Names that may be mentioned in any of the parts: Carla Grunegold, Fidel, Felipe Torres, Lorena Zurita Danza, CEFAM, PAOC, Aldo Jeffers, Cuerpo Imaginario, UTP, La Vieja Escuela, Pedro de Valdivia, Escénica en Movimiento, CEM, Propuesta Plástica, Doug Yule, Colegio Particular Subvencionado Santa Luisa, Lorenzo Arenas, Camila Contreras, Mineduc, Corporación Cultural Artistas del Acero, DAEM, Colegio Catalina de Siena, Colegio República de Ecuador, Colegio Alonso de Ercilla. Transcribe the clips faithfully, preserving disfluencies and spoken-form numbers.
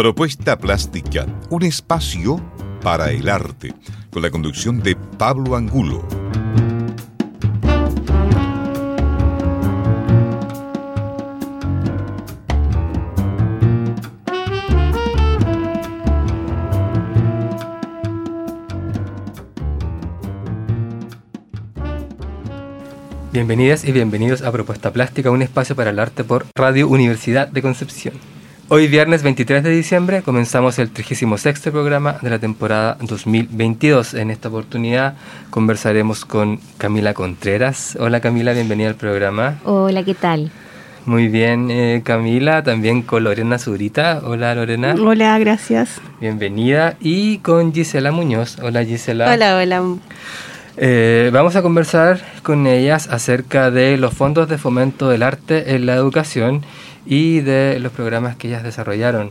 Propuesta Plástica, un espacio para el arte, con la conducción de Pablo Angulo. Bienvenidas y bienvenidos a Propuesta Plástica, un espacio para el arte por Radio Universidad de Concepción. Hoy viernes veintitrés de diciembre comenzamos el trigésimo sexto programa de la temporada dos mil veintidós. En esta oportunidad conversaremos con Camila Contreras. Hola Camila, bienvenida al programa. Hola, ¿qué tal? Muy bien, eh, Camila, también con Lorena Zurita. Hola, Lorena. Hola, gracias. Bienvenida. Y con Gisela Muñoz. Hola, Gisela. Hola, hola. Eh, vamos a conversar con ellas acerca de los fondos de fomento del arte en la educación y de los programas que ellas desarrollaron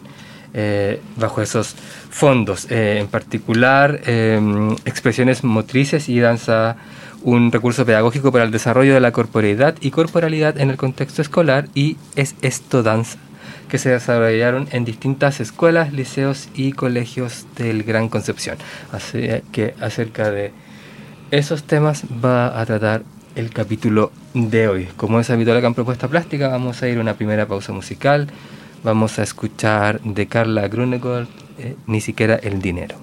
eh, bajo esos fondos. Eh, en particular, eh, expresiones motrices y danza, un recurso pedagógico para el desarrollo de la corporeidad y corporalidad en el contexto escolar, y Es Esto Danza, que se desarrollaron en distintas escuelas, liceos y colegios del Gran Concepción. Así que acerca de esos temas va a tratar el capítulo de hoy. Como es habitual acá en Propuesta Plástica, vamos a ir a una primera pausa musical. Vamos a escuchar de Carla Grunegold, eh, Ni siquiera el dinero.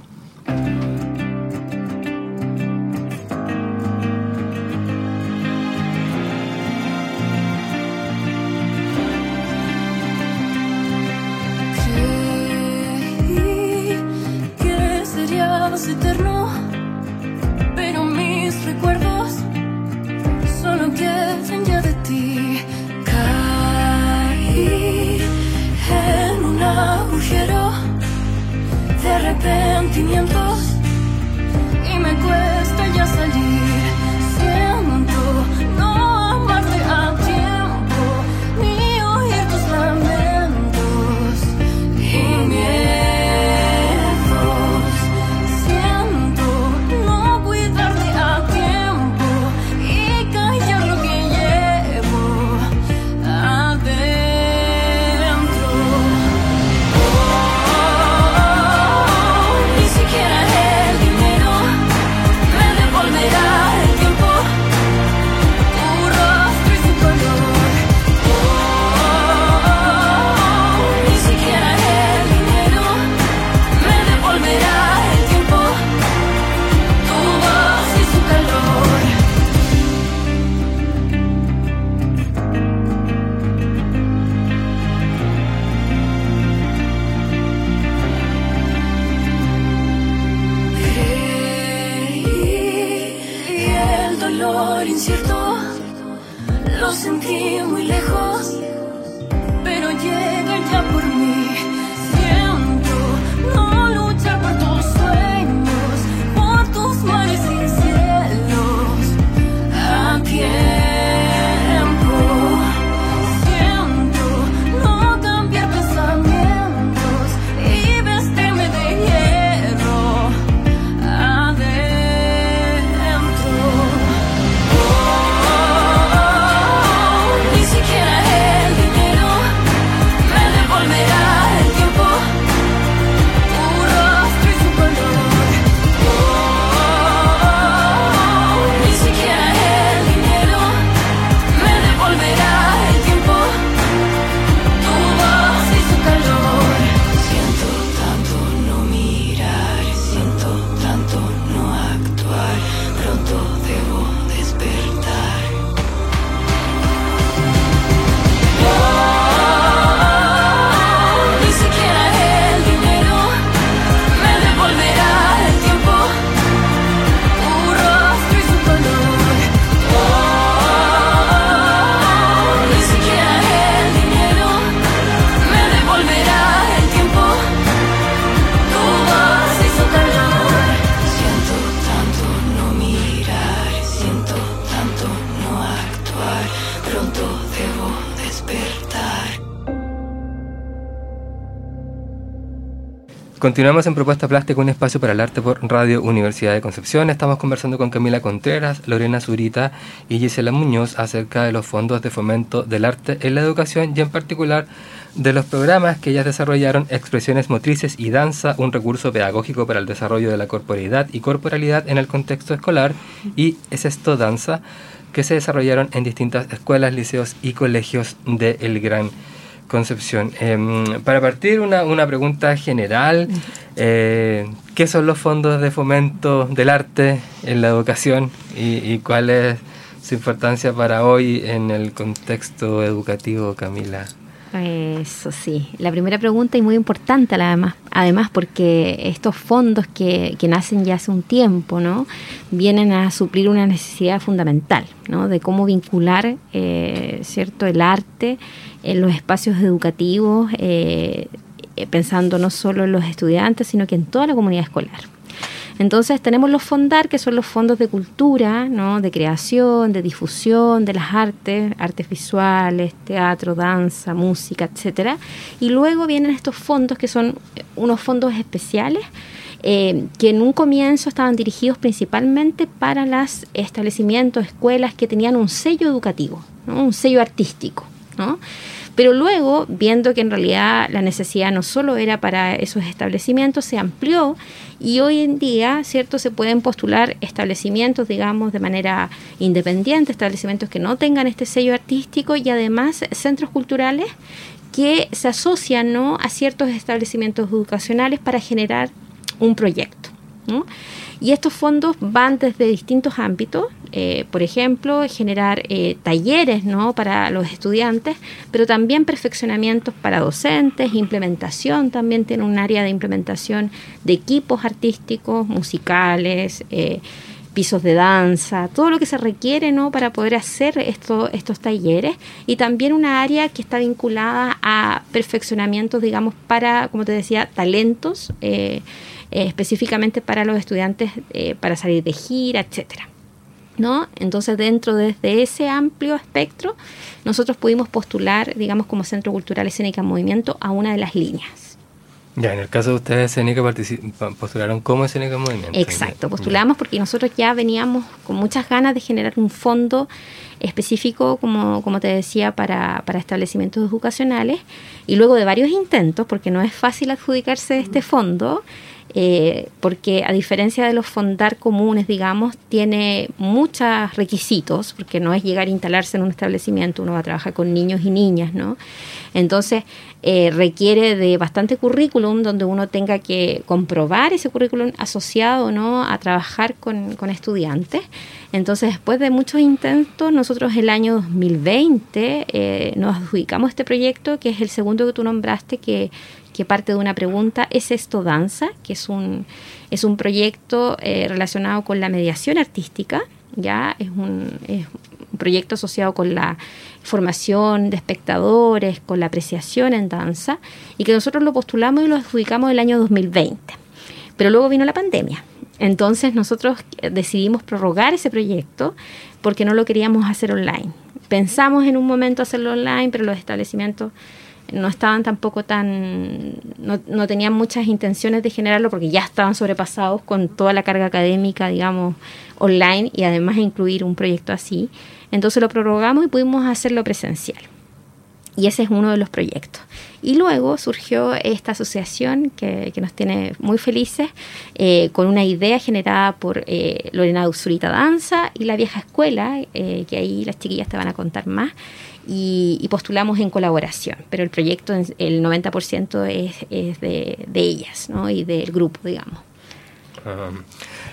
Continuamos en Propuesta Plástica, un espacio para el arte por Radio Universidad de Concepción. Estamos conversando con Camila Contreras, Lorena Zurita y Gisela Muñoz acerca de los fondos de fomento del arte en la educación y en particular de los programas que ellas desarrollaron, Expresiones Motrices y Danza, un recurso pedagógico para el desarrollo de la corporeidad y corporalidad en el contexto escolar, y Es Esto Danza, que se desarrollaron en distintas escuelas, liceos y colegios del Gran Concepción. Eh, para partir, una, una pregunta general. Eh, ¿qué son los fondos de fomento del arte en la educación y, y cuál es su importancia para hoy en el contexto educativo, Camila? Eso sí, la primera pregunta y muy importante además, además porque estos fondos que, que nacen ya hace un tiempo, ¿no?, vienen a suplir una necesidad fundamental, ¿no?, de cómo vincular eh, cierto el arte en los espacios educativos, eh, pensando no solo en los estudiantes, sino que en toda la comunidad escolar. Entonces tenemos los FONDAR, que son los fondos de cultura, ¿no?, de creación, de difusión, de las artes, artes visuales, teatro, danza, música, etcétera. Y luego vienen estos fondos que son unos fondos especiales, eh, que en un comienzo estaban dirigidos principalmente para los establecimientos, escuelas que tenían un sello educativo, ¿no?, un sello artístico, ¿no? Pero luego, viendo que en realidad la necesidad no solo era para esos establecimientos, se amplió y hoy en día, ¿cierto?, se pueden postular establecimientos, digamos, de manera independiente, establecimientos que no tengan este sello artístico y además centros culturales que se asocian, ¿no?, a ciertos establecimientos educacionales para generar un proyecto, ¿no? Y estos fondos van desde distintos ámbitos, eh, por ejemplo, generar eh, talleres, ¿no?, para los estudiantes, pero también perfeccionamientos para docentes, implementación, también tiene un área de implementación de equipos artísticos, musicales, eh, pisos de danza, todo lo que se requiere, ¿no?, para poder hacer esto, estos talleres, y también una área que está vinculada a perfeccionamientos, digamos, para, como te decía, talentos, eh, Eh, específicamente para los estudiantes, eh, para salir de gira, etcétera, ¿no? Entonces, dentro de, de ese amplio espectro, nosotros pudimos postular, digamos, como Centro Cultural Escénica en Movimiento a una de las líneas. Ya, en el caso de ustedes, Escénica particip- postularon como Escénica en Movimiento. Exacto, postulamos ya. Porque nosotros ya veníamos con muchas ganas de generar un fondo específico, como, como te decía, para, para establecimientos educacionales, y luego de varios intentos, porque no es fácil adjudicarse este fondo. Eh, porque a diferencia de los FONDAR comunes, digamos, tiene muchos requisitos, porque no es llegar a instalarse en un establecimiento, uno va a trabajar con niños y niñas, ¿no? Entonces, eh, requiere de bastante currículum, donde uno tenga que comprobar ese currículum asociado, ¿no?, a trabajar con, con estudiantes. Entonces, después de muchos intentos, nosotros el año dos mil veinte eh, nos adjudicamos este proyecto, que es el segundo que tú nombraste, que que parte de una pregunta, ¿Es Esto Danza?, que es un, es un proyecto eh, relacionado con la mediación artística, ya es un, es un proyecto asociado con la formación de espectadores, con la apreciación en danza, y que nosotros lo postulamos y lo adjudicamos el año dos mil veinte. Pero luego vino la pandemia. Entonces nosotros decidimos prorrogar ese proyecto porque no lo queríamos hacer online. Pensamos en un momento hacerlo online, pero los establecimientos no estaban tampoco tan, no, no tenían muchas intenciones de generarlo porque ya estaban sobrepasados con toda la carga académica, digamos, online, y además incluir un proyecto así. Entonces lo prorrogamos y pudimos hacerlo presencial. Y ese es uno de los proyectos. Y luego surgió esta asociación que, que nos tiene muy felices, eh, con una idea generada por eh, Lorena Zurita Danza y La Vieja Escuela, eh, que ahí las chiquillas te van a contar más. Y, y postulamos en colaboración, pero el proyecto, el noventa por ciento es, es de, de ellas, ¿no?, y del grupo, digamos. Um,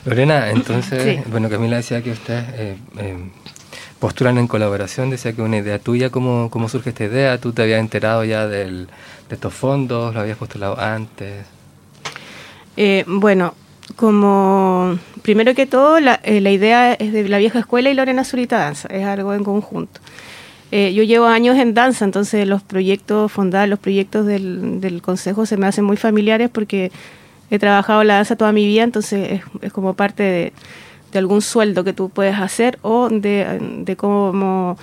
Lorena, entonces, sí. Bueno, Camila decía que ustedes eh, eh, postulan en colaboración, decía que una idea tuya. ¿Cómo, cómo surge esta idea? ¿Tú te habías enterado ya del, de estos fondos? ¿Lo habías postulado antes? Eh, bueno, como primero que todo, la, eh, la idea es de La Vieja Escuela y Lorena Zurita Danza, es algo en conjunto. Eh, yo llevo años en danza, entonces los proyectos FONDAR, los proyectos del, del Consejo se me hacen muy familiares porque he trabajado la danza toda mi vida, entonces es, es como parte de, de algún sueldo que tú puedes hacer o de, de cómo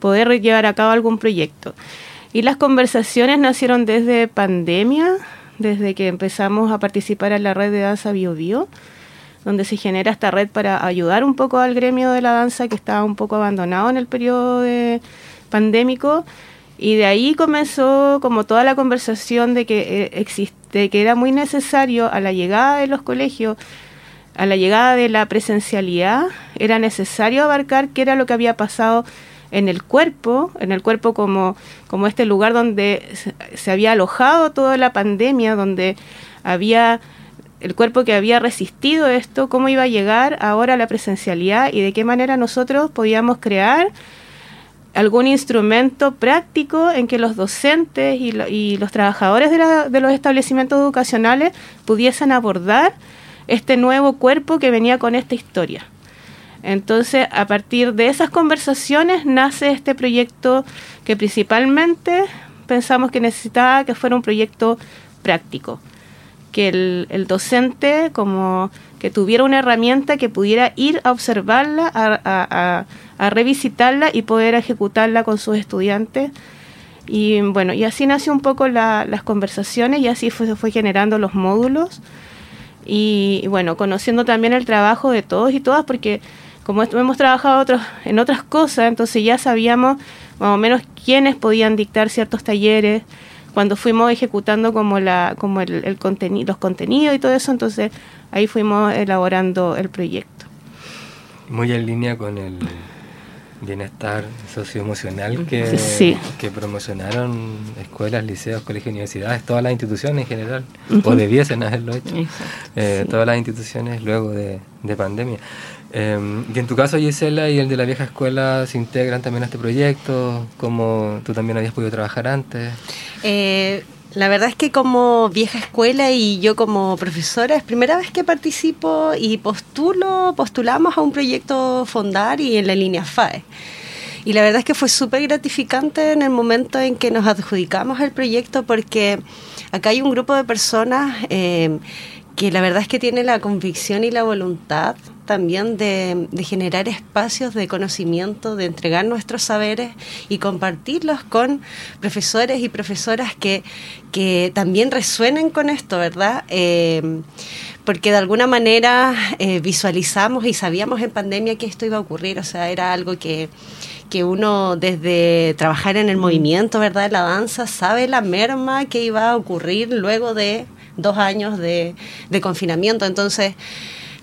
poder llevar a cabo algún proyecto. Y las conversaciones nacieron desde pandemia, desde que empezamos a participar en la red de danza BioBio, donde se genera esta red para ayudar un poco al gremio de la danza que estaba un poco abandonado en el periodo de pandémico. Y de ahí comenzó como toda la conversación de que eh, existe, que era muy necesario a la llegada de los colegios, a la llegada de la presencialidad, era necesario abarcar qué era lo que había pasado en el cuerpo, en el cuerpo como, como este lugar donde se, se había alojado toda la pandemia, donde había el cuerpo que había resistido esto, cómo iba a llegar ahora la presencialidad y de qué manera nosotros podíamos crear algún instrumento práctico en que los docentes y, lo, y los trabajadores de, la, de los establecimientos educacionales pudiesen abordar este nuevo cuerpo que venía con esta historia. Entonces, a partir de esas conversaciones nace este proyecto que principalmente pensamos que necesitaba que fuera un proyecto práctico, que el, el docente como que tuviera una herramienta que pudiera ir a observarla, a, a, a a revisitarla y poder ejecutarla con sus estudiantes. Y bueno, y así nació un poco la, las conversaciones y así fue, se fue generando los módulos. Y, y bueno, conociendo también el trabajo de todos y todas, porque como hemos trabajado otros, en otras cosas, entonces ya sabíamos más o menos quiénes podían dictar ciertos talleres, cuando fuimos ejecutando como, la, como el, el contenido, los contenidos y todo eso, entonces ahí fuimos elaborando el proyecto. Muy en línea con el bienestar socioemocional que, sí. que promocionaron escuelas, liceos, colegios, universidades, todas las instituciones en general, uh-huh. o debiesen haberlo hecho, eh, sí. todas las instituciones luego de, de pandemia. Eh, y en tu caso, Gisela, y el de la vieja escuela se integran también a este proyecto, como tú también habías podido trabajar antes. Eh, La verdad es que como vieja escuela y yo como profesora es primera vez que participo y postulo, postulamos a un proyecto FONDAR y en la línea F A E. Y la verdad es que fue súper gratificante en el momento en que nos adjudicamos el proyecto porque acá hay un grupo de personas eh, que la verdad es que tiene la convicción y la voluntad también de, de generar espacios de conocimiento, de entregar nuestros saberes y compartirlos con profesores y profesoras que, que también resuenen con esto, ¿verdad? Eh, porque de alguna manera eh, visualizamos y sabíamos en pandemia que esto iba a ocurrir, o sea, era algo que, que uno desde trabajar en el movimiento, ¿verdad?, la danza, sabe la merma que iba a ocurrir luego de dos años de, de confinamiento, entonces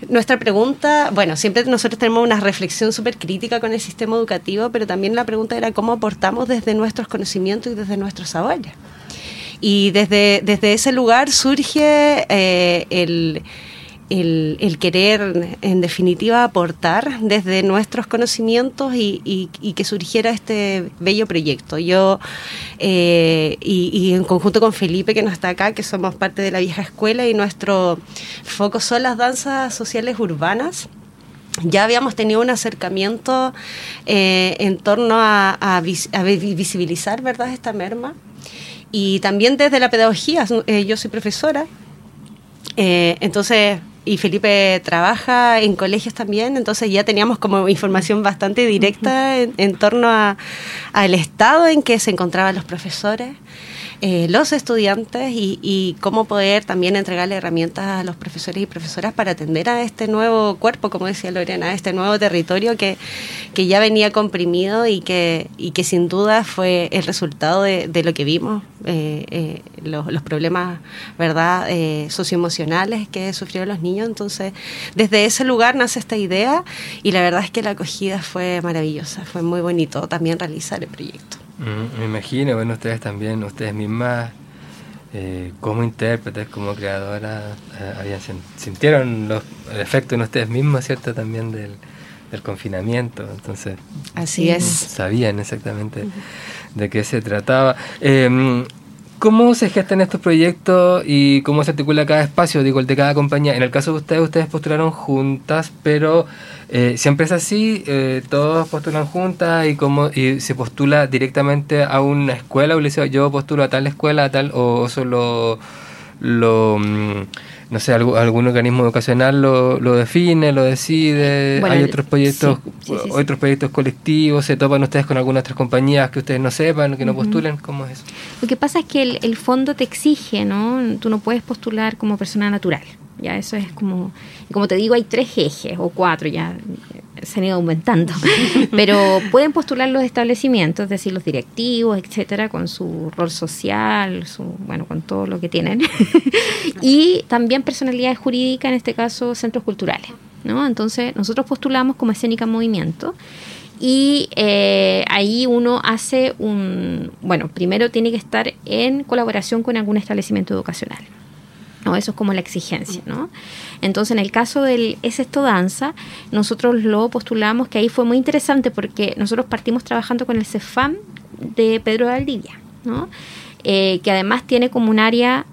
nuestra pregunta, bueno, siempre nosotros tenemos una reflexión súper crítica con el sistema educativo, pero también la pregunta era cómo aportamos desde nuestros conocimientos y desde nuestros saberes. Y desde, desde ese lugar surge eh, el, el, el querer, en definitiva, aportar desde nuestros conocimientos y, y, y que surgiera este bello proyecto. Yo, eh, y, y en conjunto con Felipe, que no está acá, que somos parte de la vieja escuela, y nuestro foco son las danzas sociales urbanas. Ya habíamos tenido un acercamiento eh, en torno a, a, vis, a visibilizar, ¿verdad?, esta merma. Y también desde la pedagogía, eh, yo soy profesora, eh, entonces, y Felipe trabaja en colegios también, entonces ya teníamos como información bastante directa en, en torno a, al estado en que se encontraban los profesores, eh, los estudiantes y, y cómo poder también entregarle herramientas a los profesores y profesoras para atender a este nuevo cuerpo, como decía Lorena, a este nuevo territorio que, que ya venía comprimido y que, y que sin duda fue el resultado de, de lo que vimos, eh, eh, los, los problemas, ¿verdad?, eh, socioemocionales que sufrieron los niños. Entonces, desde ese lugar nace esta idea y la verdad es que la acogida fue maravillosa, fue muy bonito también realizar el proyecto. Mm, me imagino, bueno, ustedes también, ustedes mismas, eh, como intérpretes, como creadoras, eh, habían, sintieron los, el efecto en ustedes mismas, ¿cierto?, también del, del confinamiento, entonces... Así es. Sabían exactamente de qué se trataba. Eh, ¿Cómo se gestan estos proyectos y cómo se articula cada espacio, digo, el de cada compañía? En el caso de ustedes, ustedes postularon juntas, pero eh, siempre es así, eh, todos postulan juntas y cómo y se postula directamente a una escuela, o yo postulo a tal escuela, a tal, o, o solo lo no sé, algún, algún organismo educacional lo, lo define, lo decide, bueno, hay otros proyectos, sí, sí, sí, otros sí. proyectos colectivos, se topan ustedes con algunas otras compañías que ustedes no sepan, que no uh-huh. postulen, ¿cómo es eso? Lo que pasa es que el, el fondo te exige, ¿no? Tú no puedes postular como persona natural, ya eso es como, como te digo, hay tres ejes o cuatro, ya se han ido aumentando, pero pueden postular los establecimientos, es decir, los directivos, etcétera, con su rol social, su, bueno, con todo lo que tienen, y también personalidades jurídicas, en este caso centros culturales, ¿no? Entonces nosotros postulamos como Escénica en Movimiento y eh, ahí uno hace un, bueno, primero tiene que estar en colaboración con algún establecimiento educacional. No, eso es como la exigencia, ¿no? Entonces, en el caso del Es Esto Danza, nosotros lo postulamos, que ahí fue muy interesante porque nosotros partimos trabajando con el CEFAM de Pedro de Valdivia, ¿no? Eh, que además tiene como un área,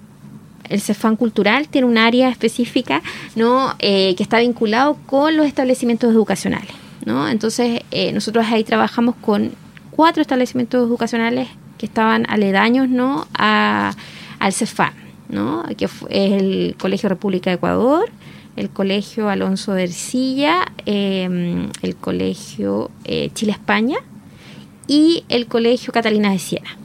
el CEFAM cultural tiene un área específica, ¿no? Eh, que está vinculado con los establecimientos educacionales, ¿no? Entonces, eh, nosotros ahí trabajamos con cuatro establecimientos educacionales que estaban aledaños, ¿no? A, al CEFAM, ¿no? Que es el Colegio República de Ecuador, el Colegio Alonso de Ercilla, eh, el Colegio eh, Chile-España y el Colegio Catalina de Siena,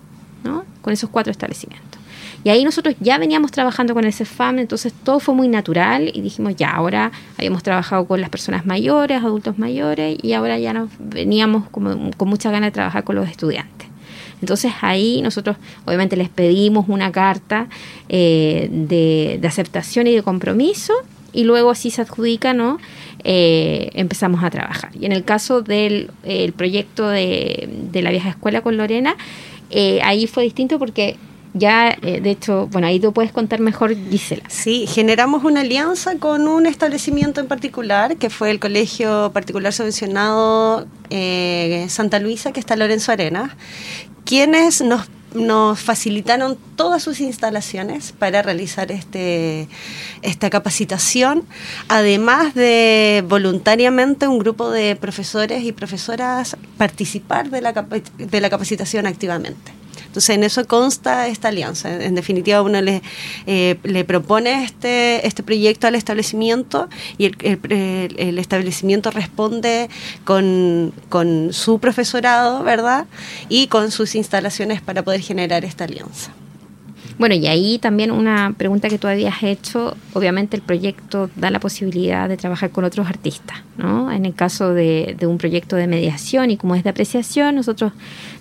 ¿no? Con esos cuatro establecimientos. Y ahí nosotros ya veníamos trabajando con el CEFAM, entonces todo fue muy natural y dijimos, ya, ahora habíamos trabajado con las personas mayores, adultos mayores, y ahora ya nos veníamos como, con muchas ganas de trabajar con los estudiantes. Entonces ahí nosotros obviamente les pedimos una carta eh, de, de aceptación y de compromiso y luego así se adjudica, ¿no? Eh, empezamos a trabajar. Y en el caso del el proyecto de, de La Vieja Escuela con Lorena, eh, ahí fue distinto porque... Ya, eh, de hecho, bueno, ahí tú puedes contar mejor, Gisela. Sí, generamos una alianza con un establecimiento en particular, que fue el Colegio Particular Subvencionado eh, Santa Luisa, que está Lorenzo Arenas, quienes nos, nos facilitaron todas sus instalaciones para realizar este, esta capacitación, además de voluntariamente un grupo de profesores y profesoras participar de la, cap- de la capacitación activamente. Entonces, en eso consta esta alianza. En, en definitiva, uno le, eh, le propone este, este proyecto al establecimiento y el, el, el establecimiento responde con, con su profesorado, ¿verdad? Y con sus instalaciones para poder generar esta alianza. Bueno, y ahí también una pregunta que tú habías hecho, obviamente el proyecto da la posibilidad de trabajar con otros artistas, ¿no? En el caso de, de un proyecto de mediación y como es de apreciación, nosotros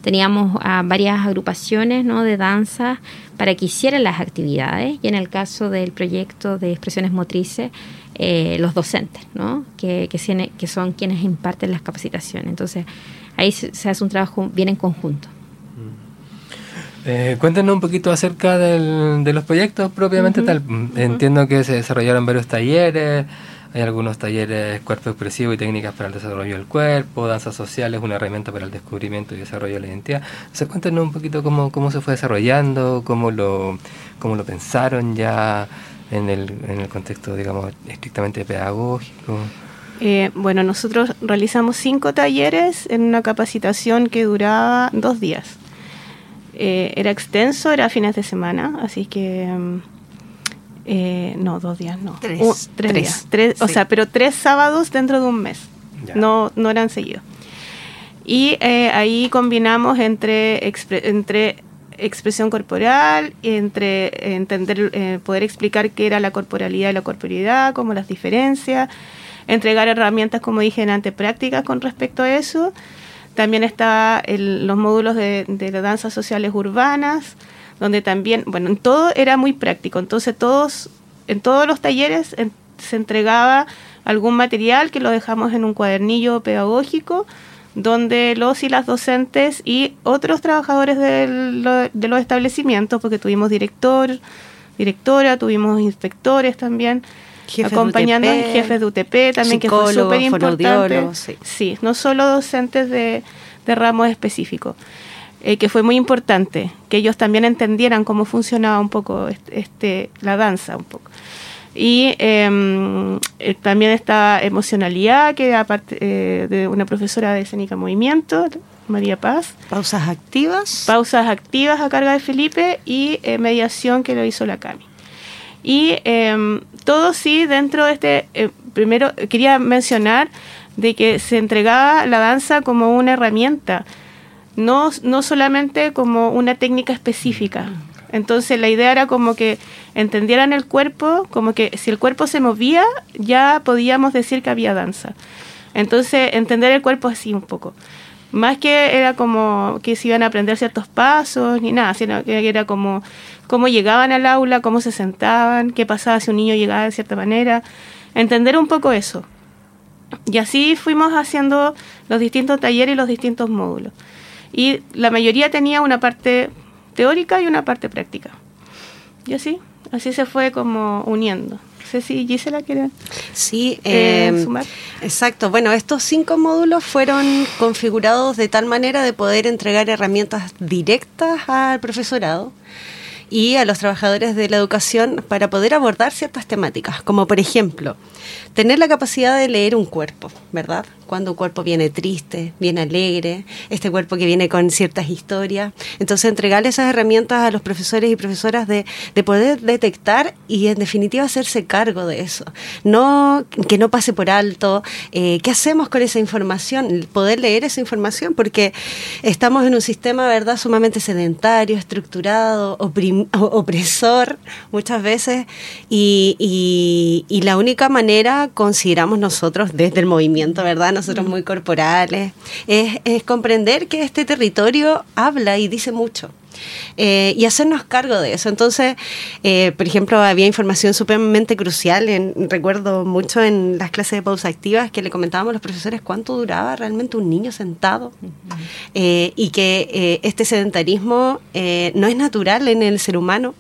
teníamos a varias agrupaciones, ¿no? De danza para que hicieran las actividades y en el caso del proyecto de expresiones motrices, eh, los docentes, ¿no? Que, que, que son quienes imparten las capacitaciones. Entonces, ahí se, se hace un trabajo bien en conjunto. Eh, cuéntanos un poquito acerca del, de los proyectos propiamente uh-huh. tal. Entiendo que se desarrollaron varios talleres, hay algunos talleres cuerpo expresivo y técnicas para el desarrollo del cuerpo, danzas sociales, una herramienta para el descubrimiento y desarrollo de la identidad. O sea, cuéntanos un poquito cómo, cómo se fue desarrollando, cómo lo, cómo lo pensaron ya en el, en el contexto, digamos, estrictamente pedagógico. Eh, bueno, nosotros realizamos cinco talleres en una capacitación que duraba dos días. Eh, era extenso, era fines de semana, así que... Eh, no, dos días, no. Tres. Uh, tres, tres días. Tres, sí. O sea, pero tres sábados dentro de un mes. Ya. No, no eran seguidos. Y eh, ahí combinamos entre, expre- entre expresión corporal, entre entender, eh, poder explicar qué era la corporalidad y la corporalidad, como las diferencias, entregar herramientas, como dije, en anteprácticas con respecto a eso. También está el, los módulos de, de danzas sociales urbanas, donde también, bueno, en todo era muy práctico. Entonces, todos en todos los talleres en, se entregaba algún material que lo dejamos en un cuadernillo pedagógico, donde los y las docentes y otros trabajadores del, lo, de los establecimientos, porque tuvimos director, directora, tuvimos inspectores también, Jefes acompañando de U T P, jefes de U T P también, que fue súper importante. Sí. sí, no solo docentes de, de ramos específicos, eh, que fue muy importante, que ellos también entendieran cómo funcionaba un poco este, este la danza un poco. Y eh, también esta emocionalidad, que aparte eh, de una profesora de Escénica en Movimiento, María Paz. Pausas activas. Pausas activas a cargo de Felipe y eh, mediación que lo hizo la Cami. Y eh, todo sí dentro de este... Eh, primero quería mencionar de que se entregaba la danza como una herramienta, no, no solamente como una técnica específica. Entonces la idea era como que entendieran el cuerpo, como que si el cuerpo se movía ya podíamos decir que había danza. Entonces entender el cuerpo así un poco. Más que era como que se iban a aprender ciertos pasos ni nada, sino que era como cómo llegaban al aula, cómo se sentaban, qué pasaba si un niño llegaba de cierta manera. Entender un poco eso. Y así fuimos haciendo los distintos talleres y los distintos módulos. Y la mayoría tenía una parte teórica y una parte práctica. Y así, así se fue como uniendo. No sé si Gisela quiere sí, eh, eh, sumar. Exacto. Bueno, estos cinco módulos fueron configurados de tal manera de poder entregar herramientas directas al profesorado y a los trabajadores de la educación para poder abordar ciertas temáticas, como por ejemplo, tener la capacidad de leer un cuerpo, ¿verdad? Cuando un cuerpo viene triste, viene alegre, este cuerpo que viene con ciertas historias. Entonces, entregarle esas herramientas a los profesores y profesoras de, de poder detectar y, en definitiva, hacerse cargo de eso. No, que no pase por alto. Eh, ¿Qué hacemos con esa información? Poder leer esa información, porque estamos en un sistema, ¿verdad?, sumamente sedentario, estructurado, oprimido, opresor muchas veces, y, y, y la única manera, consideramos nosotros desde el movimiento, ¿verdad?, nosotros muy corporales, es, es comprender que este territorio habla y dice mucho. Eh, y hacernos cargo de eso. Entonces, eh, por ejemplo, había información supremamente crucial. En, recuerdo mucho en las clases de pausa activas que le comentábamos a los profesores cuánto duraba realmente un niño sentado. Uh-huh. eh, y que eh, este sedentarismo eh, no es natural en el ser humano.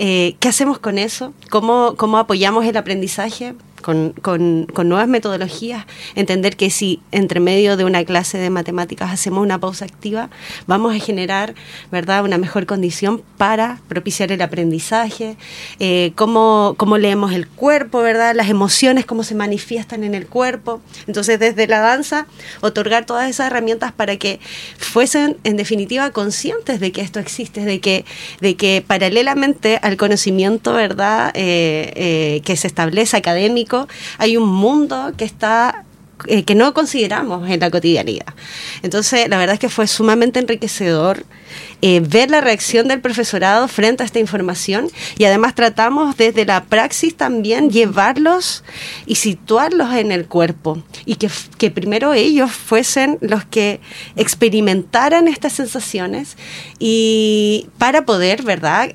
Eh, ¿Qué hacemos con eso? ¿Cómo, cómo apoyamos el aprendizaje? Con, con, con nuevas metodologías, entender que si entre medio de una clase de matemáticas hacemos una pausa activa, vamos a generar, ¿verdad?, una mejor condición para propiciar el aprendizaje, eh, cómo, cómo leemos el cuerpo, ¿verdad?, las emociones, cómo se manifiestan en el cuerpo. Entonces, desde la danza, otorgar todas esas herramientas para que fuesen, en definitiva, conscientes de que esto existe, de que, de que paralelamente al conocimiento, ¿verdad?, eh, eh, que se establece académico, hay un mundo que está eh, que no consideramos en la cotidianidad. Entonces, la verdad es que fue sumamente enriquecedor eh, ver la reacción del profesorado frente a esta información, y además tratamos desde la praxis también llevarlos y situarlos en el cuerpo, y que, que primero ellos fuesen los que experimentaran estas sensaciones, y para poder, ¿verdad?,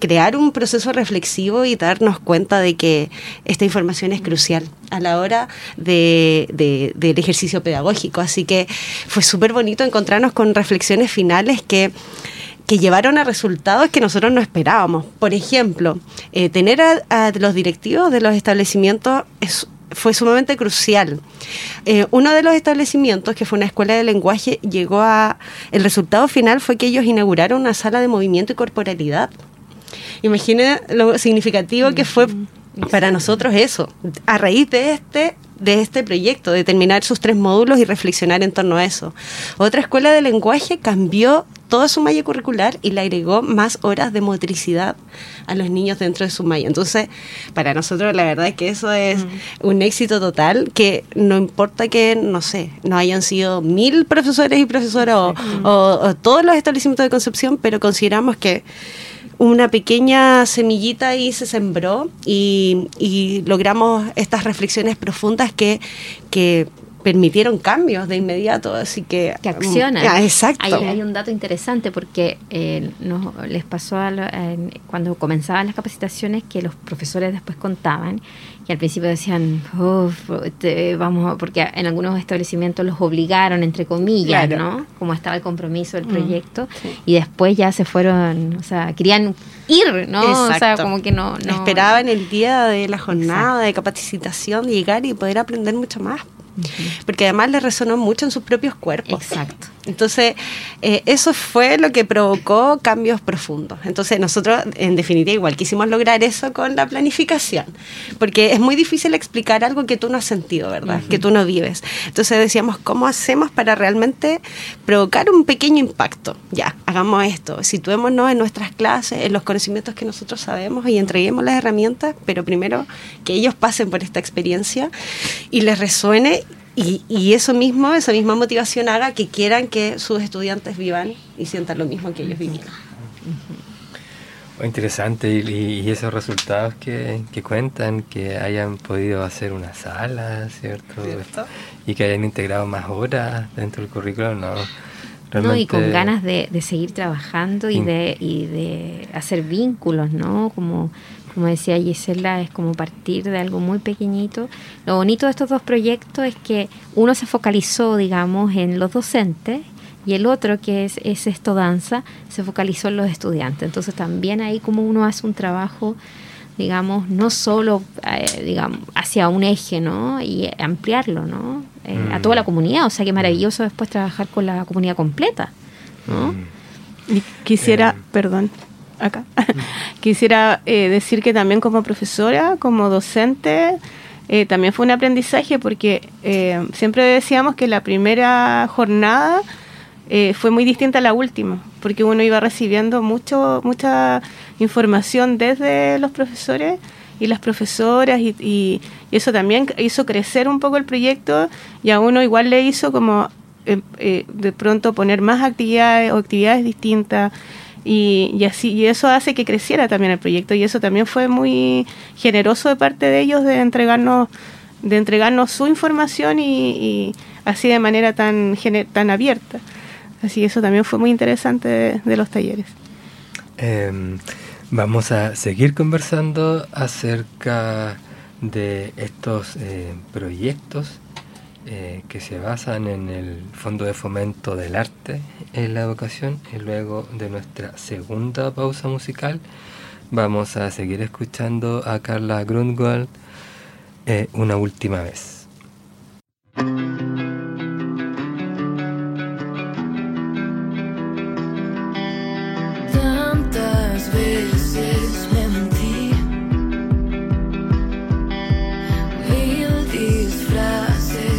crear un proceso reflexivo y darnos cuenta de que esta información es crucial a la hora de, de, del ejercicio pedagógico. Así que fue súper bonito encontrarnos con reflexiones finales que, que llevaron a resultados que nosotros no esperábamos. Por ejemplo, eh, tener a, a los directivos de los establecimientos es fue sumamente crucial. Eh, uno de los establecimientos, que fue una escuela de lenguaje, llegó a... El resultado final fue que ellos inauguraron una sala de movimiento y corporalidad. Imagina lo significativo que fue para nosotros eso, a raíz de este, de este proyecto, de terminar sus tres módulos y reflexionar en torno a eso. Otra escuela de lenguaje cambió toda su malla curricular y le agregó más horas de motricidad a los niños dentro de su malla. Entonces, para nosotros la verdad es que eso es uh-huh. un éxito total, que no importa que, no sé, no hayan sido mil profesores y profesoras o, uh-huh. o, o todos los establecimientos de Concepción, pero consideramos que una pequeña semillita ahí se sembró y, y logramos estas reflexiones profundas que, que permitieron cambios de inmediato, así que... Que accionan. Ah, exacto. Hay, hay un dato interesante porque eh, nos, les pasó a lo, eh, cuando comenzaban las capacitaciones, que los profesores después contaban y al principio decían, uff, vamos, porque en algunos establecimientos los obligaron, entre comillas, claro, ¿no? Como estaba el compromiso del proyecto, mm, sí. Y después ya se fueron, o sea, querían ir, ¿no? Exacto. O sea, como que no... no esperaban el día de la jornada, exacto, de capacitación, llegar y poder aprender mucho más. Porque además le resonó mucho en sus propios cuerpos. Exacto. Entonces, eh, eso fue lo que provocó cambios profundos. Entonces, nosotros, en definitiva, igual quisimos lograr eso con la planificación, porque es muy difícil explicar algo que tú no has sentido, ¿verdad? Uh-huh. Que tú no vives. Entonces, decíamos, ¿cómo hacemos para realmente provocar un pequeño impacto? Ya, hagamos esto, situémonos en nuestras clases, en los conocimientos que nosotros sabemos y entreguemos las herramientas, pero primero que ellos pasen por esta experiencia y les resuene. Y, y eso mismo, esa misma motivación haga que quieran que sus estudiantes vivan y sientan lo mismo que ellos vivieron. Interesante, y, y esos resultados que, que cuentan, que hayan podido hacer una sala, ¿cierto? ¿Cierto? Y que hayan integrado más horas dentro del currículo, ¿no? Realmente no, y con ganas de, de seguir trabajando y de, y de hacer vínculos, ¿no? Como... Como decía Gisela, es como partir de algo muy pequeñito. Lo bonito de estos dos proyectos es que uno se focalizó, digamos, en los docentes y el otro, que es, es esto danza, se focalizó en los estudiantes. Entonces también ahí como uno hace un trabajo, digamos, no solo eh, digamos, hacia un eje, ¿no? Y ampliarlo, ¿no? Eh, mm. A toda la comunidad. O sea, que maravilloso después trabajar con la comunidad completa, ¿no? Mm. Y quisiera, eh. perdón... acá quisiera eh, decir que también como profesora, como docente, eh, también fue un aprendizaje, porque eh, siempre decíamos que la primera jornada eh, fue muy distinta a la última, porque uno iba recibiendo mucho mucha información desde los profesores y las profesoras, y, y eso también hizo crecer un poco el proyecto, y a uno igual le hizo como eh, eh, de pronto poner más actividades o actividades distintas. Y, y así y eso hace que creciera también el proyecto, y eso también fue muy generoso de parte de ellos de entregarnos de entregarnos su información y, y así de manera tan tan abierta. Así que eso también fue muy interesante de, de los talleres. Eh, vamos a seguir conversando acerca de estos eh, proyectos Eh, que se basan en el Fondo de Fomento del Arte en la Educación, y luego de nuestra segunda pausa musical vamos a seguir escuchando a Carla Grunegold eh, una última vez. Tantas veces me mentí, mil disfraces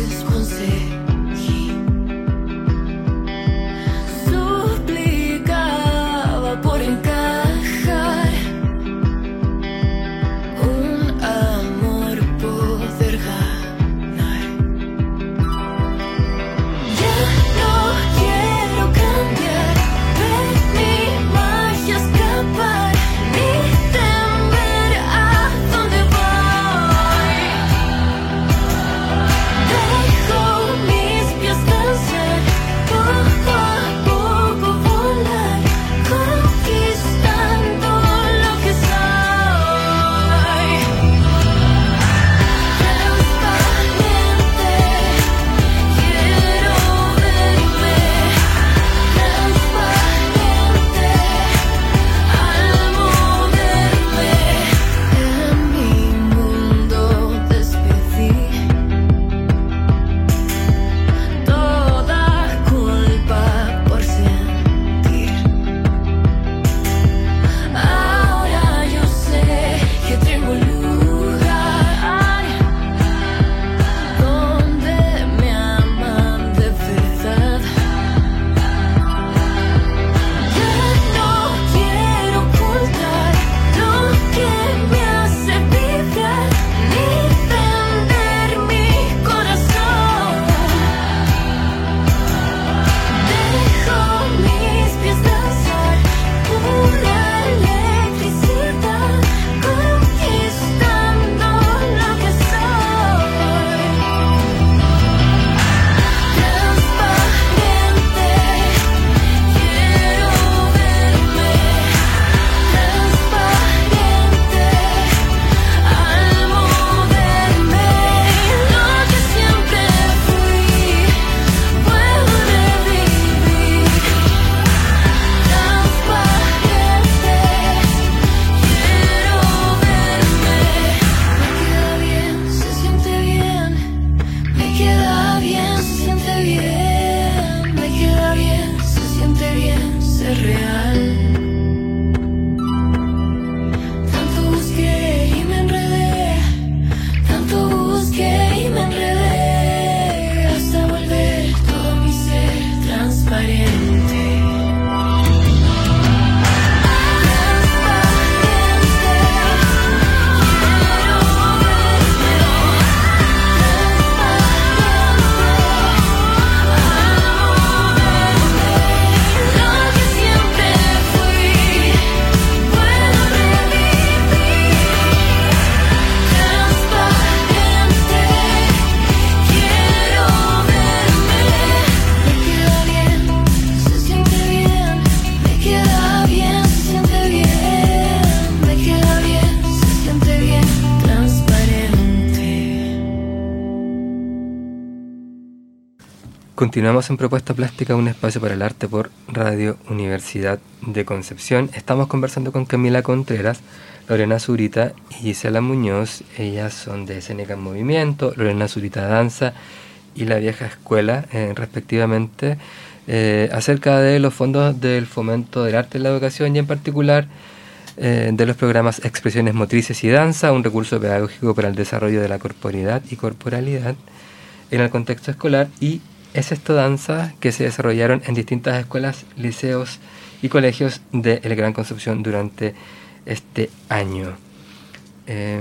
Continuamos en Propuesta Plástica, un espacio para el arte por Radio Universidad de Concepción. Estamos conversando con Camila Contreras, Lorena Zurita y Gisela Muñoz. Ellas son de Escénica en Movimiento, Lorena Zurita Danza y La Vieja Escuela, eh, respectivamente, eh, acerca de los fondos del fomento del arte en la educación y en particular eh, de los programas Expresiones Motrices y Danza, un recurso pedagógico para el desarrollo de la corporeidad y corporalidad en el contexto escolar, y Es Esto Danza, que se desarrollaron en distintas escuelas, liceos y colegios de la Gran Concepción durante este año. Eh,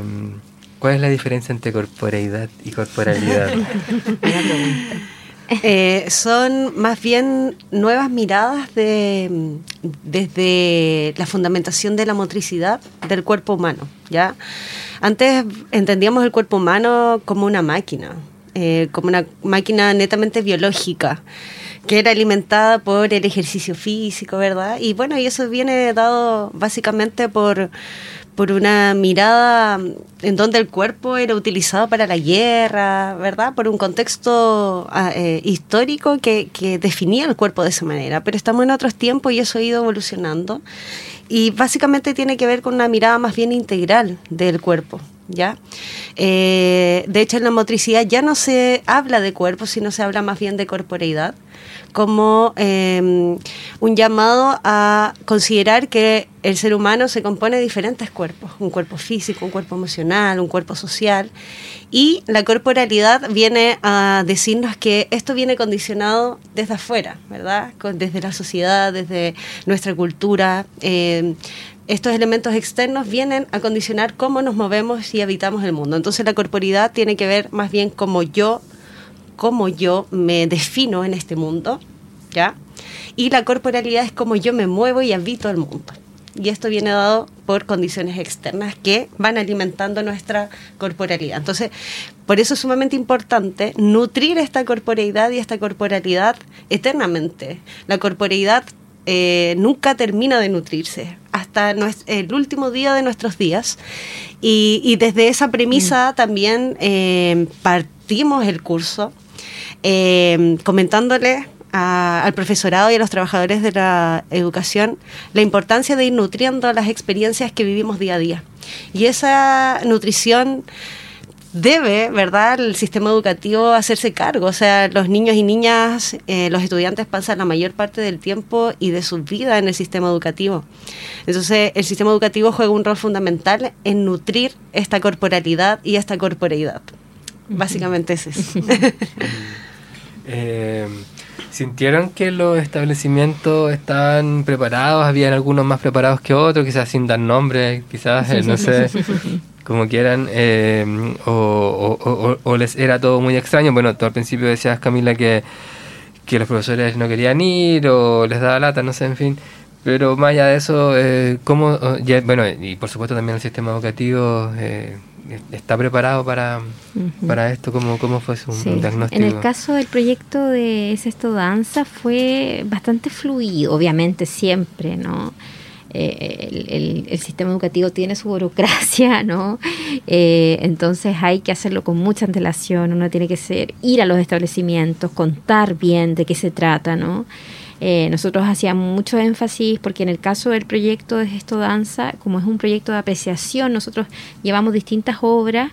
¿Cuál es la diferencia entre corporeidad y corporalidad? eh, son más bien nuevas miradas de, desde la fundamentación de la motricidad del cuerpo humano, ¿ya? Antes entendíamos el cuerpo humano como una máquina, Eh, como una máquina netamente biológica, que era alimentada por el ejercicio físico, ¿verdad? Y bueno, y eso viene dado básicamente por, por una mirada en donde el cuerpo era utilizado para la guerra, ¿verdad? Por un contexto eh, histórico que, que definía el cuerpo de esa manera. Pero estamos en otros tiempos y eso ha ido evolucionando. Y básicamente tiene que ver con una mirada más bien integral del cuerpo, ¿ya? Eh, de hecho, en la motricidad ya no se habla de cuerpo, sino se habla más bien de corporeidad, como eh, un llamado a considerar que el ser humano se compone de diferentes cuerpos, un cuerpo físico, un cuerpo emocional, un cuerpo social, y la corporalidad viene a decirnos que esto viene condicionado desde afuera, ¿verdad? Desde la sociedad, desde nuestra cultura. eh, Estos elementos externos vienen a condicionar cómo nos movemos y habitamos el mundo. Entonces la corporeidad tiene que ver más bien cómo yo, cómo yo me defino en este mundo, ¿ya? Y la corporalidad es cómo yo me muevo y habito el mundo. Y esto viene dado por condiciones externas que van alimentando nuestra corporalidad. Entonces, por eso es sumamente importante nutrir esta corporeidad y esta corporalidad eternamente. La corporeidad Eh, nunca termina de nutrirse hasta nuestro, el último día de nuestros días, y, y desde esa premisa mm. también eh, partimos el curso eh, comentándole a, al profesorado y a los trabajadores de la educación la importancia de ir nutriendo las experiencias que vivimos día a día, y esa nutrición debe, ¿verdad?, el sistema educativo hacerse cargo. O sea, los niños y niñas, eh, los estudiantes pasan la mayor parte del tiempo y de su vida en el sistema educativo. Entonces, el sistema educativo juega un rol fundamental en nutrir esta corporalidad y esta corporeidad. Uh-huh. Básicamente es eso. eh, ¿Sintieron que los establecimientos estaban preparados? ¿Habían algunos más preparados que otros? Quizás sin dar nombres, quizás, eh, no sé... como quieran, eh, o, o, o, o les era todo muy extraño. Bueno, tú al principio decías, Camila, que, que los profesores no querían ir o les daba lata, no sé, en fin. Pero más allá de eso, eh, ¿cómo? Ya, bueno, y por supuesto también el sistema educativo eh, está preparado para, uh-huh. para esto. ¿Cómo, cómo fue su sí. diagnóstico? En el caso del proyecto de Es Esto Danza fue bastante fluido, obviamente siempre, ¿no? El, el, el sistema educativo tiene su burocracia, ¿no? Eh, entonces hay que hacerlo con mucha antelación. Uno tiene que ser, ir a los establecimientos, contar bien de qué se trata, ¿no? Eh, nosotros hacíamos mucho énfasis porque en el caso del proyecto de Gesto Danza, como es un proyecto de apreciación, nosotros llevamos distintas obras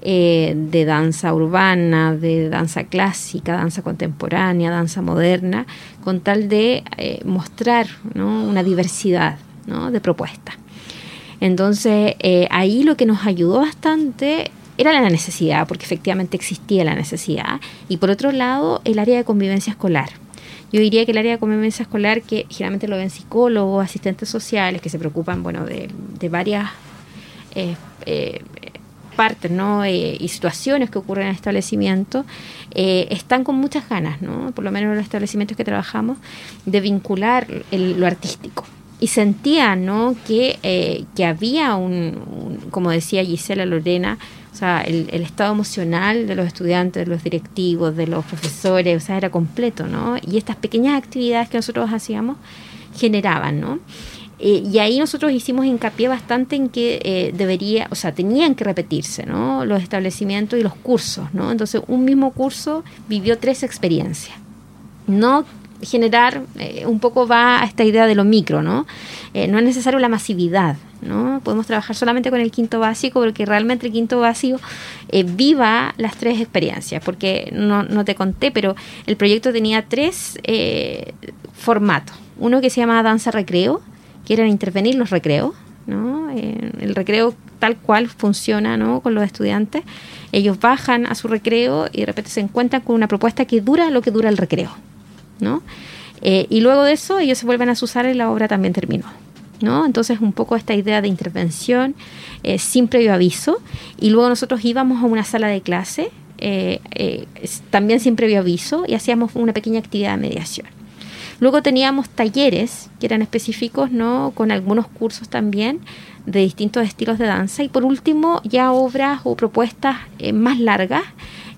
eh, de danza urbana, de danza clásica, danza contemporánea, danza moderna, con tal de eh, mostrar, ¿no?, una diversidad, ¿no?, de propuestas. Entonces, eh, ahí lo que nos ayudó bastante era la necesidad, porque efectivamente existía la necesidad, y por otro lado, el área de convivencia escolar. Yo diría que el área de convivencia escolar, que generalmente lo ven psicólogos, asistentes sociales, que se preocupan, bueno, de, de varias eh, eh, partes, ¿no?, eh, y situaciones que ocurren en el establecimiento, eh, están con muchas ganas, ¿no?, por lo menos en los establecimientos que trabajamos, de vincular el, lo artístico. Y sentían, ¿no?, que, eh, que había un, un, como decía Gisela, Lorena, o sea, el, el estado emocional de los estudiantes, de los directivos, de los profesores, o sea, era completo, ¿no? Y estas pequeñas actividades que nosotros hacíamos generaban, ¿no? Eh, y ahí nosotros hicimos hincapié bastante en que eh, debería, o sea, tenían que repetirse, ¿no?, los establecimientos y los cursos, ¿no? Entonces, un mismo curso vivió tres experiencias, no generar, eh, un poco va a esta idea de lo micro, ¿no? Eh, no es necesario la masividad, ¿no? Podemos trabajar solamente con el quinto básico, porque realmente el quinto básico eh, viva las tres experiencias, porque no, no te conté, pero el proyecto tenía tres eh, formatos. Uno que se llamaba danza recreo, que era intervenir los recreos, ¿no? Eh, el recreo tal cual funciona, ¿no?, con los estudiantes. Ellos bajan a su recreo y de repente se encuentran con una propuesta que dura lo que dura el recreo, ¿no? Eh, y luego de eso ellos se vuelven a su sala y la obra también terminó, ¿no? Entonces un poco esta idea de intervención eh, sin previo aviso, y luego nosotros íbamos a una sala de clase eh, eh, también sin previo aviso y hacíamos una pequeña actividad de mediación. Luego teníamos talleres que eran específicos, ¿no?, con algunos cursos también de distintos estilos de danza, y por último ya obras o propuestas eh, más largas,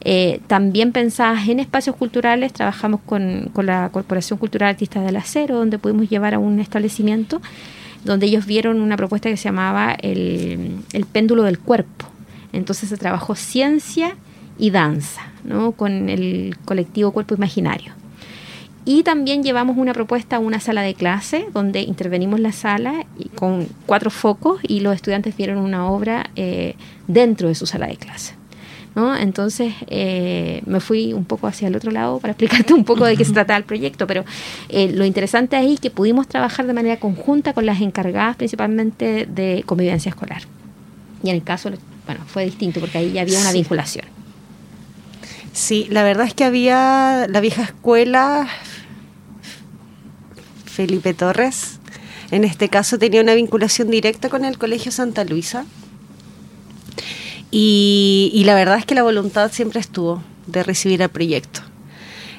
eh, también pensadas en espacios culturales. Trabajamos con, con la Corporación Cultural Artistas del Acero, donde pudimos llevar a un establecimiento donde ellos vieron una propuesta que se llamaba el, el péndulo del cuerpo. Entonces se trabajó ciencia y danza, ¿no?, con el colectivo Cuerpo Imaginario. Y también llevamos una propuesta a una sala de clase, donde intervenimos la sala y con cuatro focos, y los estudiantes vieron una obra eh, dentro de su sala de clase, ¿no? Entonces eh, me fui un poco hacia el otro lado para explicarte un poco de qué se trataba el proyecto, pero eh, lo interesante ahí es que pudimos trabajar de manera conjunta con las encargadas principalmente de convivencia escolar. Y en el caso, bueno, fue distinto porque ahí ya había una vinculación. Sí, la verdad es que había la vieja escuela... Felipe Torres, en este caso, tenía una vinculación directa con el Colegio Santa Luisa, y, y la verdad es que la voluntad siempre estuvo de recibir el proyecto.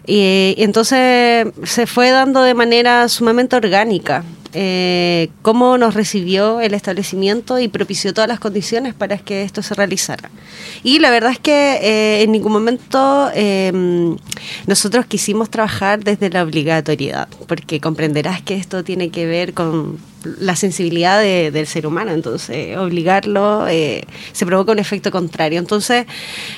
Eh, entonces se fue dando de manera sumamente orgánica eh, cómo nos recibió el establecimiento y propició todas las condiciones para que esto se realizara. Y la verdad es que eh, en ningún momento eh, nosotros quisimos trabajar desde la obligatoriedad, porque comprenderás que esto tiene que ver con la sensibilidad de, del ser humano. Entonces obligarlo eh, se provoca un efecto contrario. Entonces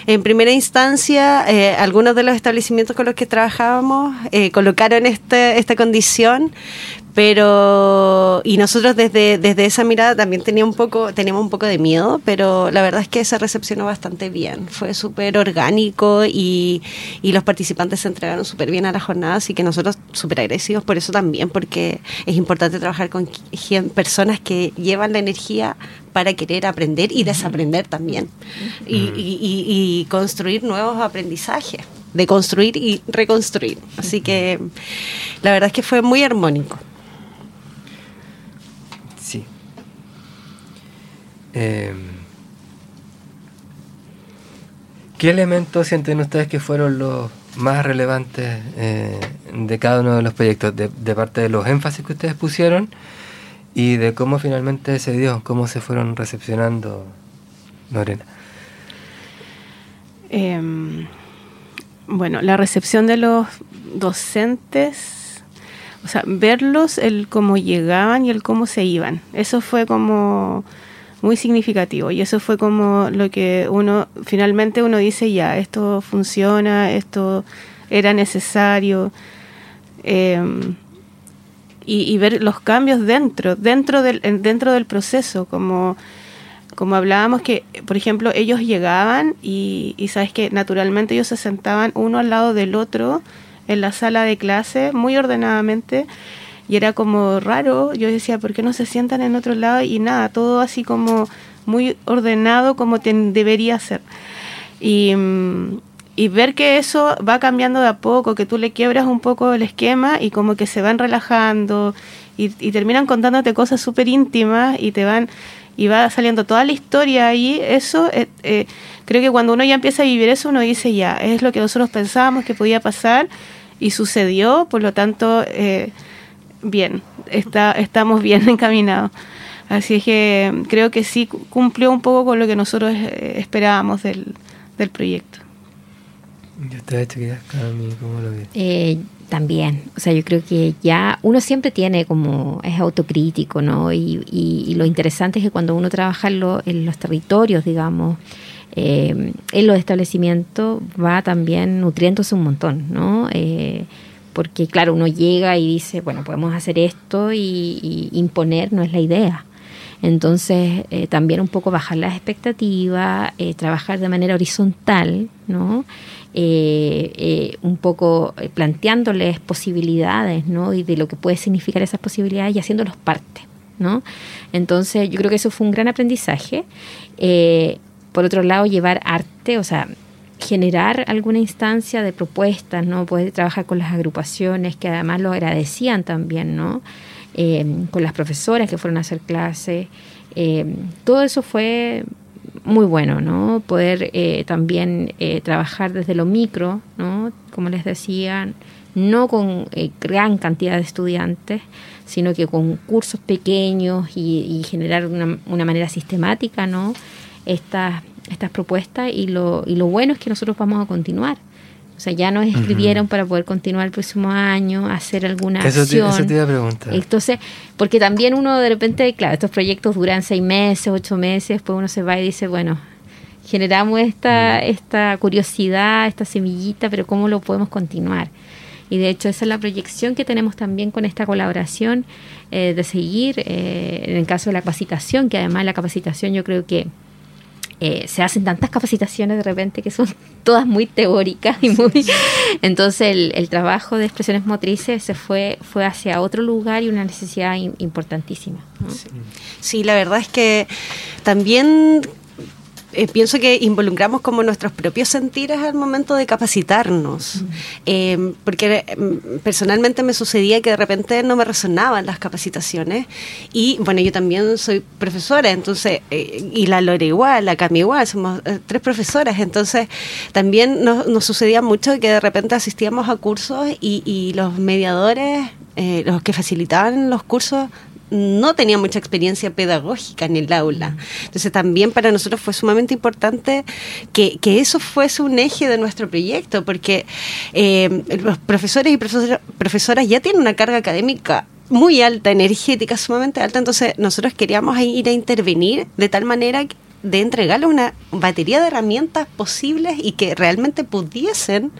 en primera instancia eh, algunos de los establecimientos con los que trabajábamos eh, colocaron este, esta condición, pero y nosotros desde, desde esa mirada también tenía un poco, teníamos un poco de miedo, pero la verdad es que se recepcionó bastante bien, fue súper orgánico y, y los participantes se entregaron súper bien a la jornada, así que nosotros súper agradecidos por eso también, porque es importante trabajar con personas que llevan la energía para querer aprender y desaprender también, y, y, y, y construir nuevos aprendizajes, de construir y reconstruir. Así que la verdad es que fue muy armónico. Sí. Eh, ¿Qué elementos sienten ustedes que fueron los más relevantes eh, de cada uno de los proyectos, de, de parte de los énfasis que ustedes pusieron y de cómo finalmente se dio, cómo se fueron recepcionando, Lorena? Eh, bueno, la recepción de los docentes, o sea, verlos, el cómo llegaban y el cómo se iban, eso fue como muy significativo, y eso fue como lo que uno, finalmente uno dice, ya, esto funciona, esto era necesario. Eh, Y, y ver los cambios dentro, dentro del, dentro del proceso, como, como hablábamos que, por ejemplo, ellos llegaban y, y sabes que naturalmente ellos se sentaban uno al lado del otro en la sala de clase muy ordenadamente, y era como raro, yo decía, ¿por qué no se sientan en otro lado? Y nada, todo así como muy ordenado como ten, debería ser. Y... Mmm, y ver que eso va cambiando de a poco, que tú le quiebras un poco el esquema y como que se van relajando y, y terminan contándote cosas súper íntimas y te van y va saliendo toda la historia ahí. Eso eh, eh, creo que cuando uno ya empieza a vivir eso, uno dice, ya, es lo que nosotros pensábamos que podía pasar y sucedió, por lo tanto eh, bien, está, estamos bien encaminados. Así que creo que sí cumplió un poco con lo que nosotros eh, esperábamos del, del proyecto. Yo te he hecho que ¿cómo lo vi? Eh, también, o sea, yo creo que ya uno siempre tiene como, es autocrítico, ¿no? Y, y, y lo interesante es que cuando uno trabaja en, lo, en los territorios, digamos, eh, en los establecimientos, va también nutriéndose un montón, ¿no? Eh, Porque, claro, uno llega y dice, bueno, podemos hacer esto y, y imponer no es la idea. Entonces, eh, también un poco bajar las expectativas, eh, trabajar de manera horizontal, ¿no? Eh, eh, un poco planteándoles posibilidades, ¿no? Y de lo que puede significar esas posibilidades y haciéndolos parte, ¿no? Entonces, yo creo que eso fue un gran aprendizaje. Eh, por otro lado, llevar arte, o sea, generar alguna instancia de propuestas, ¿no? Poder trabajar con las agrupaciones, que además lo agradecían también, ¿no? Eh, con las profesoras que fueron a hacer clases. Eh, todo eso fue muy bueno, ¿no? Poder eh, también eh, trabajar desde lo micro, ¿no? Como les decía, no con eh, gran cantidad de estudiantes, sino que con cursos pequeños y, y generar una, una manera sistemática, ¿no? Estas estas propuestas y lo y lo bueno es que nosotros vamos a continuar. O sea, ya nos escribieron uh-huh. para poder continuar el próximo año, hacer alguna eso acción. Te, eso te iba a preguntar. Entonces, porque también uno de repente, claro, estos proyectos duran seis meses, ocho meses, después uno se va y dice, bueno, generamos esta, uh-huh. esta curiosidad, esta semillita, pero ¿cómo lo podemos continuar? Y de hecho esa es la proyección que tenemos también con esta colaboración, eh, de seguir, eh, en el caso de la capacitación, que además la capacitación yo creo que Eh, se hacen tantas capacitaciones de repente que son todas muy teóricas y muy entonces el, el trabajo de expresiones motrices se fue fue hacia otro lugar y una necesidad in, importantísima, ¿no? Sí. Sí, la verdad es que también Eh, pienso que involucramos como nuestros propios sentires al momento de capacitarnos, uh-huh. eh, porque eh, personalmente me sucedía que de repente no me resonaban las capacitaciones y bueno, yo también soy profesora, entonces eh, y la Lore igual, la Cami igual, somos eh, tres profesoras, entonces también nos, nos sucedía mucho que de repente asistíamos a cursos y, y los mediadores, eh, los que facilitaban los cursos, no tenía mucha experiencia pedagógica en el aula. Entonces también para nosotros fue sumamente importante que, que eso fuese un eje de nuestro proyecto, porque eh, los profesores y profesora, profesoras ya tienen una carga académica muy alta, energética, sumamente alta, entonces nosotros queríamos ir a intervenir de tal manera que de entregarle una batería de herramientas posibles y que realmente pudiesen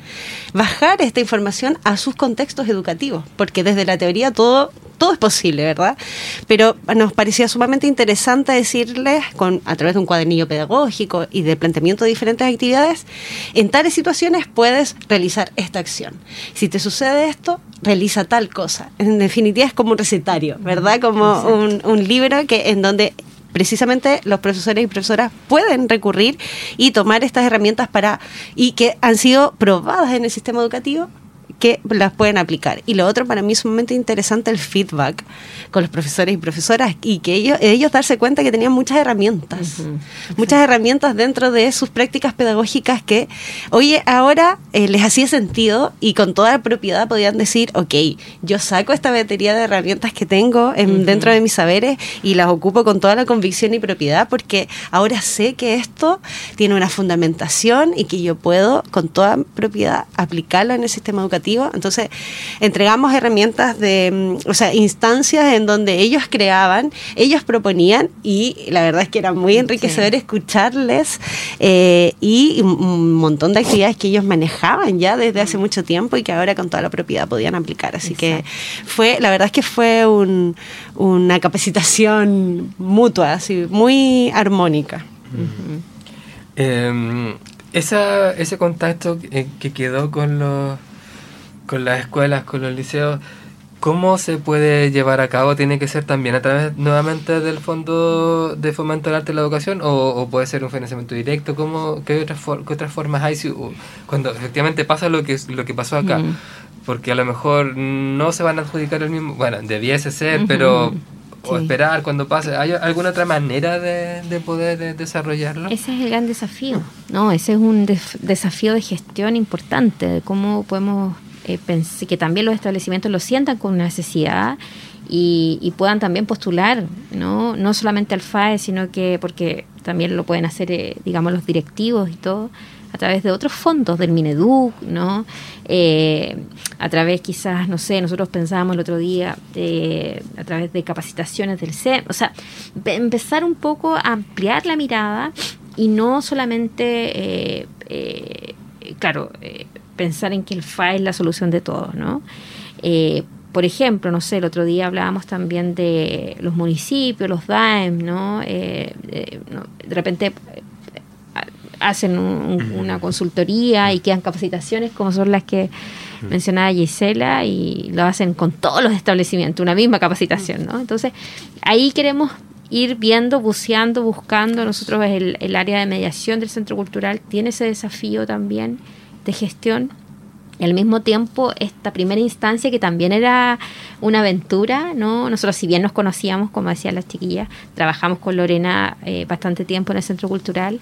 bajar esta información a sus contextos educativos, porque desde la teoría todo todo es posible, ¿verdad? Pero nos parecía sumamente interesante decirles, con, a través de un cuadernillo pedagógico y de planteamiento de diferentes actividades, en tales situaciones puedes realizar esta acción. Si te sucede esto, realiza tal cosa. En definitiva es como un recetario, ¿verdad? Como un, un libro que en donde precisamente los profesores y profesoras pueden recurrir y tomar estas herramientas para y que han sido probadas en el sistema educativo, que las pueden aplicar. Y lo otro para mí es sumamente interesante el feedback con los profesores y profesoras y que ellos ellos darse cuenta que tenían muchas herramientas, uh-huh. muchas uh-huh. herramientas dentro de sus prácticas pedagógicas que, oye, ahora eh, les hacía sentido y con toda la propiedad podían decir, ok, yo saco esta batería de herramientas que tengo en, uh-huh. dentro de mis saberes y las ocupo con toda la convicción y propiedad porque ahora sé que esto tiene una fundamentación y que yo puedo con toda propiedad aplicarlo en el sistema educativo. Entonces entregamos herramientas de, o sea, instancias en donde ellos creaban, ellos proponían y la verdad es que era muy enriquecedor sí. escucharles eh, y un montón de actividades que ellos manejaban ya desde hace mucho tiempo y que ahora con toda la propiedad podían aplicar. Así Exacto. que fue, la verdad es que fue un, una capacitación mutua, así muy armónica. Uh-huh. Eh, esa, ese contacto que, que quedó con los con las escuelas, con los liceos, ¿cómo se puede llevar a cabo? ¿Tiene que ser también a través nuevamente del Fondo de Fomento al Arte y la Educación? ¿O, o puede ser un financiamiento directo? ¿Cómo, qué, otras for- ¿Qué otras formas hay si, cuando efectivamente pasa lo que, lo que pasó acá? Mm. Porque a lo mejor no se van a adjudicar el mismo... Bueno, debiese ser, uh-huh. pero... Sí. O esperar cuando pase. ¿Hay alguna otra manera de, de poder de desarrollarlo? Ese es el gran desafío. No, ese es un def- desafío de gestión importante, de cómo podemos... Eh, pensé que también los establecimientos lo sientan con necesidad y, y puedan también postular, ¿no? No solamente al F A E, sino que porque también lo pueden hacer, eh, digamos, los directivos y todo, a través de otros fondos, del Mineduc, ¿no? Eh, a través quizás, no sé, nosotros pensábamos el otro día, eh, a través de capacitaciones del C E M, o sea, be- empezar un poco a ampliar la mirada y no solamente, eh, eh, claro, eh, pensar en que el F A E es la solución de todo, ¿no? Eh, por ejemplo, no sé, el otro día hablábamos también de los municipios, los D A E M, ¿no? Eh, eh, de repente hacen un, una consultoría y quedan capacitaciones como son las que mencionaba Gisela, y lo hacen con todos los establecimientos, una misma capacitación, ¿no? Entonces, ahí queremos ir viendo, buceando, buscando. Nosotros el, el área de mediación del Centro Cultural tiene ese desafío también de gestión. Y al mismo tiempo, esta primera instancia, que también era una aventura, ¿no? Nosotros, si bien nos conocíamos, como decían las chiquillas, trabajamos con Lorena eh, bastante tiempo en el Centro Cultural,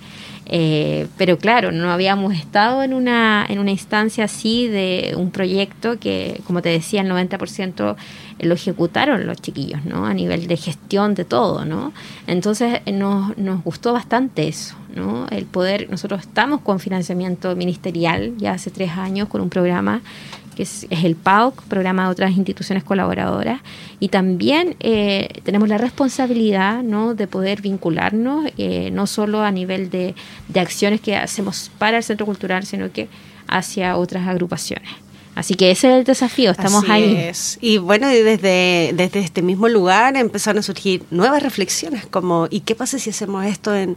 eh, pero claro, no habíamos estado en una, en una instancia así de un proyecto que, como te decía, el noventa por ciento lo ejecutaron los chiquillos, ¿no? A nivel de gestión de todo, ¿no? Entonces, nos, nos gustó bastante eso, ¿no? El poder, nosotros estamos con financiamiento ministerial ya hace tres años con un programa que es, es el P A O C, Programa de Otras Instituciones Colaboradoras, y también eh, tenemos la responsabilidad, ¿no?, de poder vincularnos, eh, no solo a nivel de, de acciones que hacemos para el Centro Cultural, sino que hacia otras agrupaciones. Así que ese es el desafío, estamos Así ahí. Es. Y bueno, y desde, desde este mismo lugar empezaron a surgir nuevas reflexiones, como ¿y qué pasa si hacemos esto en,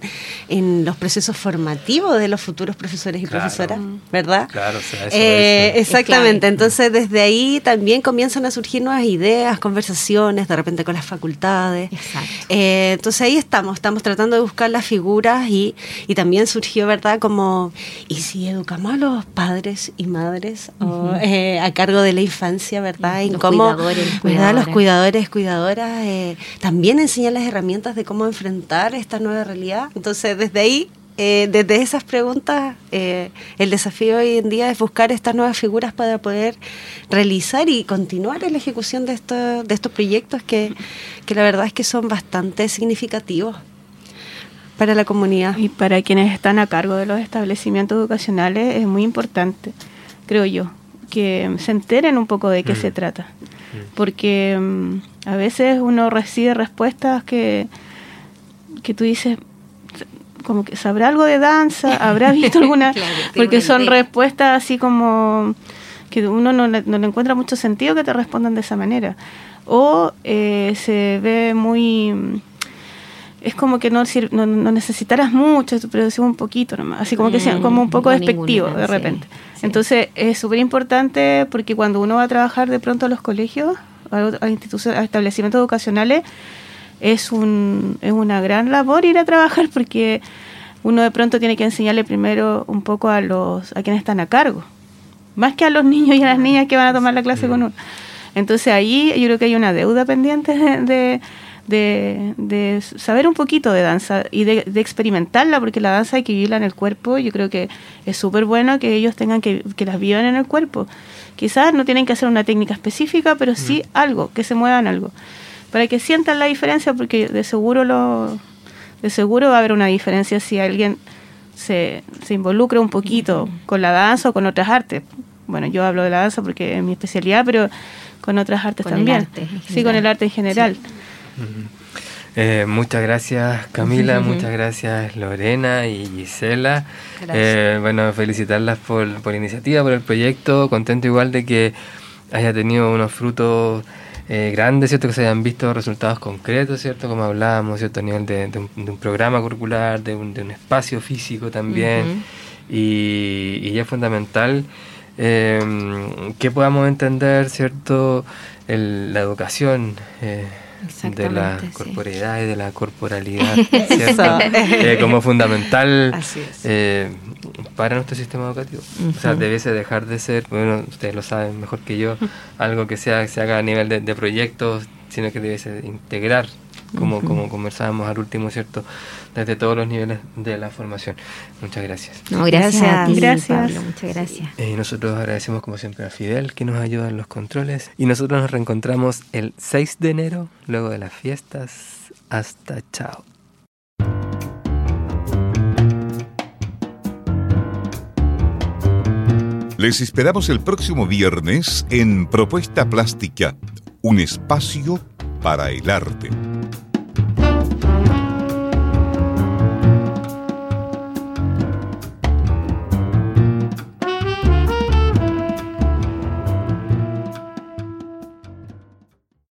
en los procesos formativos de los futuros profesores y claro. profesoras? ¿Verdad? Claro, o sea, eso eh, exactamente, entonces desde ahí también comienzan a surgir nuevas ideas, conversaciones, de repente con las facultades. Exacto. Eh, entonces ahí estamos, estamos tratando de buscar las figuras y, y también surgió, ¿verdad? Como, ¿y si educamos a los padres y madres o uh-huh. Eh, a cargo de la infancia, ¿verdad? Y los cómo, cuidadores, ¿verdad? Los cuidadores, cuidadoras, eh, también enseñan las herramientas de cómo enfrentar esta nueva realidad. Entonces, desde ahí, eh, desde esas preguntas, eh, el desafío hoy en día es buscar estas nuevas figuras para poder realizar y continuar en la ejecución de, esto, de estos proyectos que, que la verdad es que son bastante significativos para la comunidad. Y para quienes están a cargo de los establecimientos educacionales es muy importante, creo yo, que se enteren un poco de qué mm. se trata, porque um, a veces uno recibe respuestas que, que tú dices, como que ¿sabrá algo de danza? ¿Habrá visto alguna? Claro, porque son idea. Respuestas así como que uno no, no le encuentra mucho sentido que te respondan de esa manera, o eh, se ve muy... Es como que no, no, no necesitarás mucho, pero es un poquito nomás. Así como que sea como un poco despectivo de repente. Sí, entonces sí. Es súper importante porque cuando uno va a trabajar de pronto a los colegios, a, instituciones, a establecimientos educacionales, es, un, es una gran labor ir a trabajar porque uno de pronto tiene que enseñarle primero un poco a, los, a quienes están a cargo. Más que a los niños y a las niñas que van a tomar la clase sí. con uno. Entonces ahí yo creo que hay una deuda pendiente de... de De, de saber un poquito de danza y de, de experimentarla, porque la danza hay que vivirla en el cuerpo. Yo creo que es súper bueno que ellos tengan que, que las vivan en el cuerpo. Quizás no tienen que hacer una técnica específica, pero sí algo, que se muevan algo, para que sientan la diferencia, porque de seguro lo, de seguro va a haber una diferencia si alguien se, se involucra un poquito con la danza o con otras artes. Bueno, yo hablo de la danza porque es mi especialidad, pero con otras artes con también. El arte sí, con el arte en general. Sí. Uh-huh. Eh, muchas gracias Camila, uh-huh. muchas gracias Lorena y Gisela. Eh, bueno, felicitarlas por, por la iniciativa, por el proyecto. Contento igual de que haya tenido unos frutos eh, grandes, ¿cierto? Que se hayan visto resultados concretos, ¿cierto? Como hablábamos, ¿cierto? A nivel de, de, un, de un programa curricular, de un, de un espacio físico también. Uh-huh. Y, y es fundamental eh, que podamos entender, ¿cierto? El, la educación. Eh, de la corporeidad sí. y de la corporalidad, ¿cierto? eh, como fundamental eh, para nuestro sistema educativo. Uh-huh. O sea, debiese dejar de ser, bueno, ustedes lo saben mejor que yo, algo que sea, se haga a nivel de, de proyectos, sino que debiese integrar, como, uh-huh. como conversábamos al último, ¿cierto? Desde todos los niveles de la formación. Muchas gracias. No, gracias, gracias a ti, gracias. Pablo, muchas gracias. Y nosotros agradecemos como siempre a Fidel, que nos ayuda en los controles. Y nosotros nos reencontramos el seis de enero, luego de las fiestas. Hasta chao. Les esperamos el próximo viernes en Propuesta Plástica, un espacio para el arte.